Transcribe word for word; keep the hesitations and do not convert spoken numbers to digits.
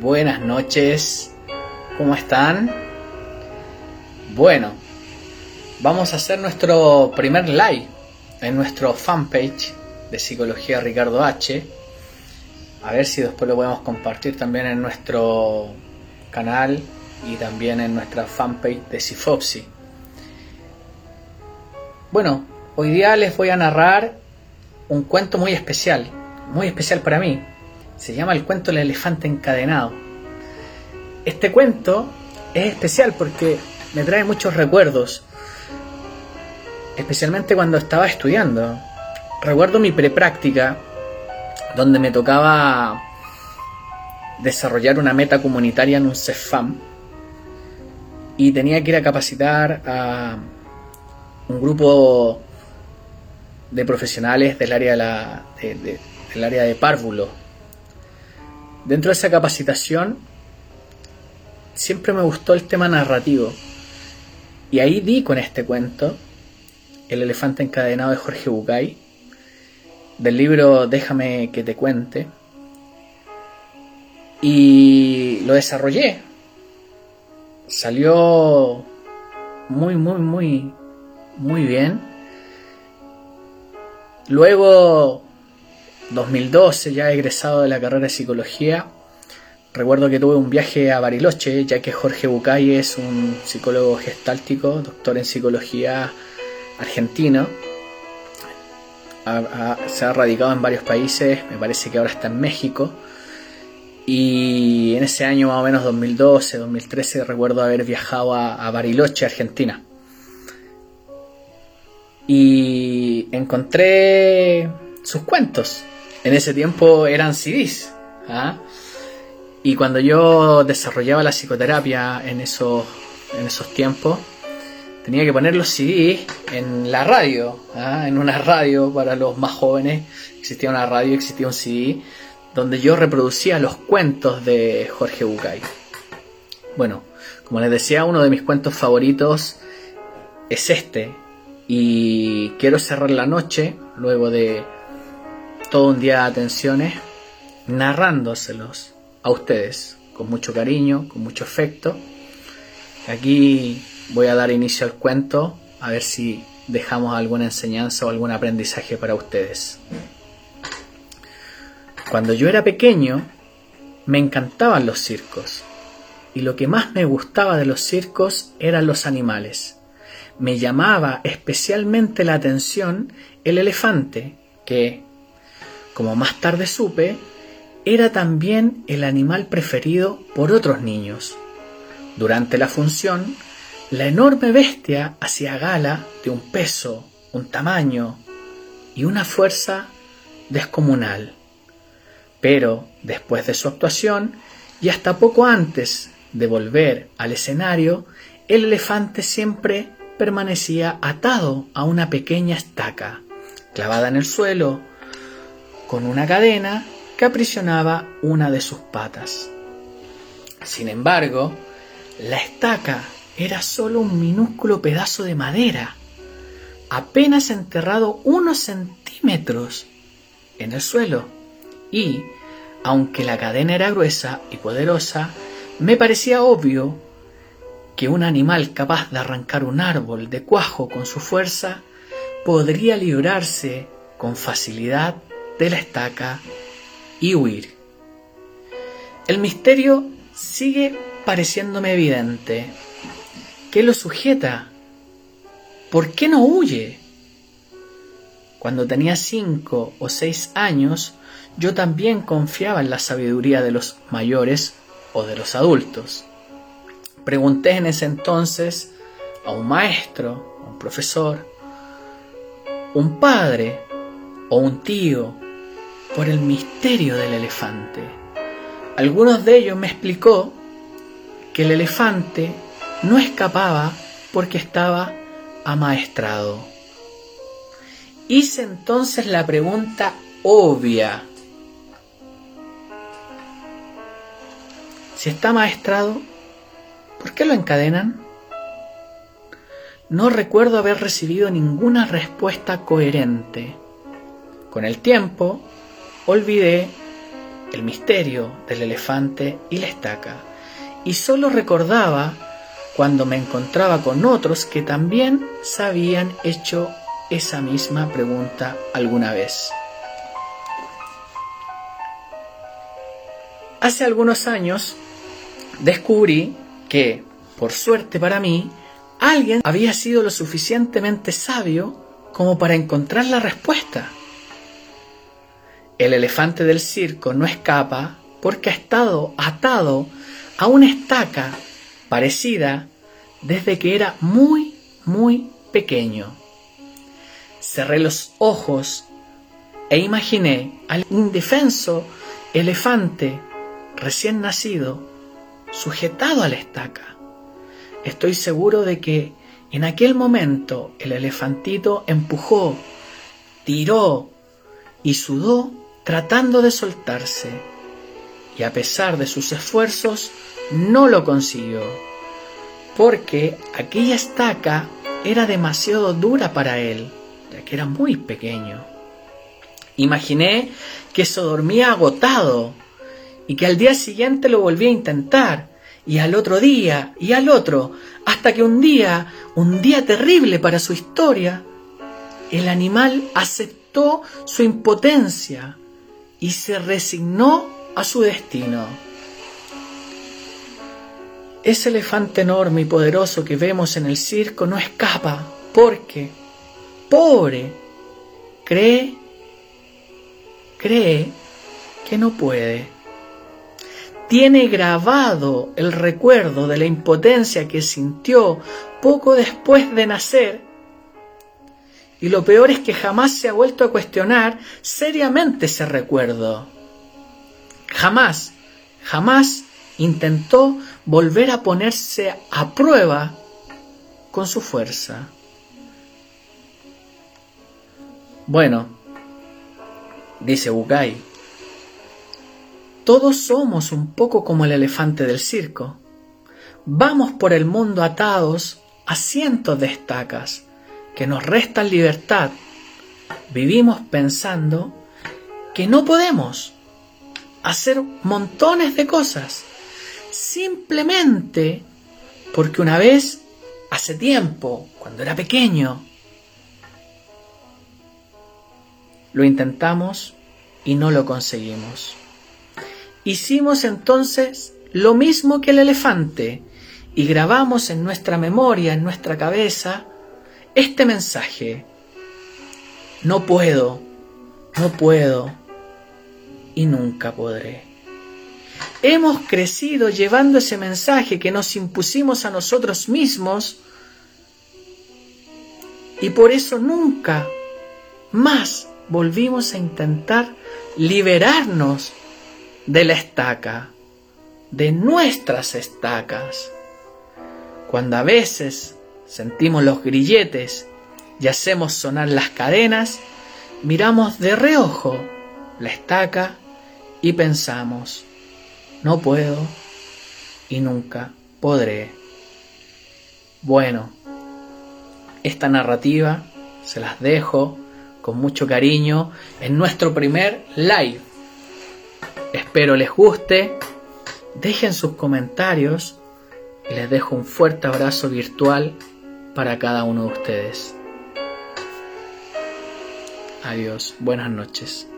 buenas noches, ¿cómo están? Bueno, vamos a hacer nuestro primer live en nuestro fanpage de Psicología Ricardo H. A ver si después lo podemos compartir también en nuestro canal y también en nuestra fanpage de Cifopsi. Bueno, hoy día les voy a narrar un cuento muy especial, muy especial para mí. Se llama el cuento del elefante encadenado. Este cuento es especial porque me trae muchos recuerdos, especialmente cuando estaba estudiando. Recuerdo mi prepráctica, donde me tocaba desarrollar una meta comunitaria en un CESFAM y tenía que ir a capacitar a un grupo de profesionales del área de, la, de, de, del área de párvulo. Dentro de esa capacitación siempre me gustó el tema narrativo y ahí di con este cuento, El elefante encadenado, de Jorge Bucay, del libro Déjame que te cuente, y lo desarrollé. Salió muy, muy, muy, muy bien. Luego, dos mil doce, ya egresado de la carrera de psicología, recuerdo que tuve un viaje a Bariloche, ya que Jorge Bucay es un psicólogo gestáltico, doctor en psicología argentino. Ha, ha, se ha radicado en varios países, me parece que ahora está en México, y en ese año más o menos dos mil doce, dos mil trece recuerdo haber viajado a, a Bariloche, Argentina, y encontré sus cuentos. En ese tiempo eran C Ds, ¿ah? Y cuando yo desarrollaba la psicoterapia en esos, en esos tiempos, tenía que poner los C Ds en la radio, ¿ah? En una radio para los más jóvenes. Existía una radio, existía un C D, donde yo reproducía los cuentos de Jorge Bucay. Bueno, como les decía, uno de mis cuentos favoritos es este. Y quiero cerrar la noche, luego de todo un día de atenciones, narrándoselos a ustedes, con mucho cariño, con mucho afecto. Aquí voy a dar inicio al cuento, a ver si dejamos alguna enseñanza o algún aprendizaje para ustedes. Cuando yo era pequeño, me encantaban los circos. Y lo que más me gustaba de los circos eran los animales. Me llamaba especialmente la atención el elefante, que, como más tarde supe, era también el animal preferido por otros niños. Durante la función, la enorme bestia hacía gala de un peso, un tamaño y una fuerza descomunal. Pero después de su actuación y hasta poco antes de volver al escenario, el elefante siempre permanecía atado a una pequeña estaca, clavada en el suelo, con una cadena que aprisionaba una de sus patas. Sin embargo, la estaca era solo un minúsculo pedazo de madera, apenas enterrado unos centímetros en el suelo, y, aunque la cadena era gruesa y poderosa, me parecía obvio que un animal capaz de arrancar un árbol de cuajo con su fuerza podría librarse con facilidad de la estaca y huir. El misterio sigue pareciéndome evidente. ¿Qué lo sujeta? ¿Por qué no huye? Cuando tenía cinco o seis años, yo también confiaba en la sabiduría de los mayores o de los adultos. Pregunté en ese entonces a un maestro, a un profesor, un padre o un tío por el misterio del elefante. Algunos de ellos me explicó que el elefante no escapaba porque estaba amaestrado. Hice entonces la pregunta obvia: si está amaestrado, ¿por qué lo encadenan? No recuerdo haber recibido ninguna respuesta coherente. Con el tiempo, olvidé el misterio del elefante y la estaca, y solo recordaba cuando me encontraba con otros que también se habían hecho esa misma pregunta alguna vez. Hace algunos años descubrí que, por suerte para mí, alguien había sido lo suficientemente sabio como para encontrar la respuesta. El elefante del circo no escapa porque ha estado atado a una estaca parecida desde que era muy, muy pequeño. Cerré los ojos e imaginé al indefenso elefante recién nacido sujetado a la estaca. Estoy seguro de que en aquel momento el elefantito empujó, tiró y sudó tratando de soltarse, y a pesar de sus esfuerzos no lo consiguió, porque aquella estaca era demasiado dura para él, ya que era muy pequeño. Imaginé que se dormía agotado y que al día siguiente lo volvía a intentar, y al otro día, y al otro, hasta que un día, un día terrible para su historia, el animal aceptó su impotencia y se resignó a su destino. Ese elefante enorme y poderoso que vemos en el circo no escapa porque, pobre, cree, cree que no puede. Tiene grabado el recuerdo de la impotencia que sintió poco después de nacer, y lo peor es que jamás se ha vuelto a cuestionar seriamente ese recuerdo. Jamás, jamás intentó volver a ponerse a prueba con su fuerza. Bueno, dice Bucay, todos somos un poco como el elefante del circo. Vamos por el mundo atados a cientos de estacas que nos restan libertad. Vivimos pensando que no podemos hacer montones de cosas simplemente porque una vez, hace tiempo, cuando era pequeño, lo intentamos y no lo conseguimos. Hicimos entonces lo mismo que el elefante y grabamos en nuestra memoria, en nuestra cabeza, este mensaje: no puedo, no puedo y nunca podré. Hemos crecido llevando ese mensaje que nos impusimos a nosotros mismos y por eso nunca más volvimos a intentar liberarnos de la estaca, de nuestras estacas. Cuando a veces sentimos los grilletes y hacemos sonar las cadenas, miramos de reojo la estaca y pensamos, no puedo y nunca podré. Bueno, esta narrativa se las dejo con mucho cariño en nuestro primer live. Espero les guste, dejen sus comentarios y les dejo un fuerte abrazo virtual para cada uno de ustedes. Adiós, buenas noches.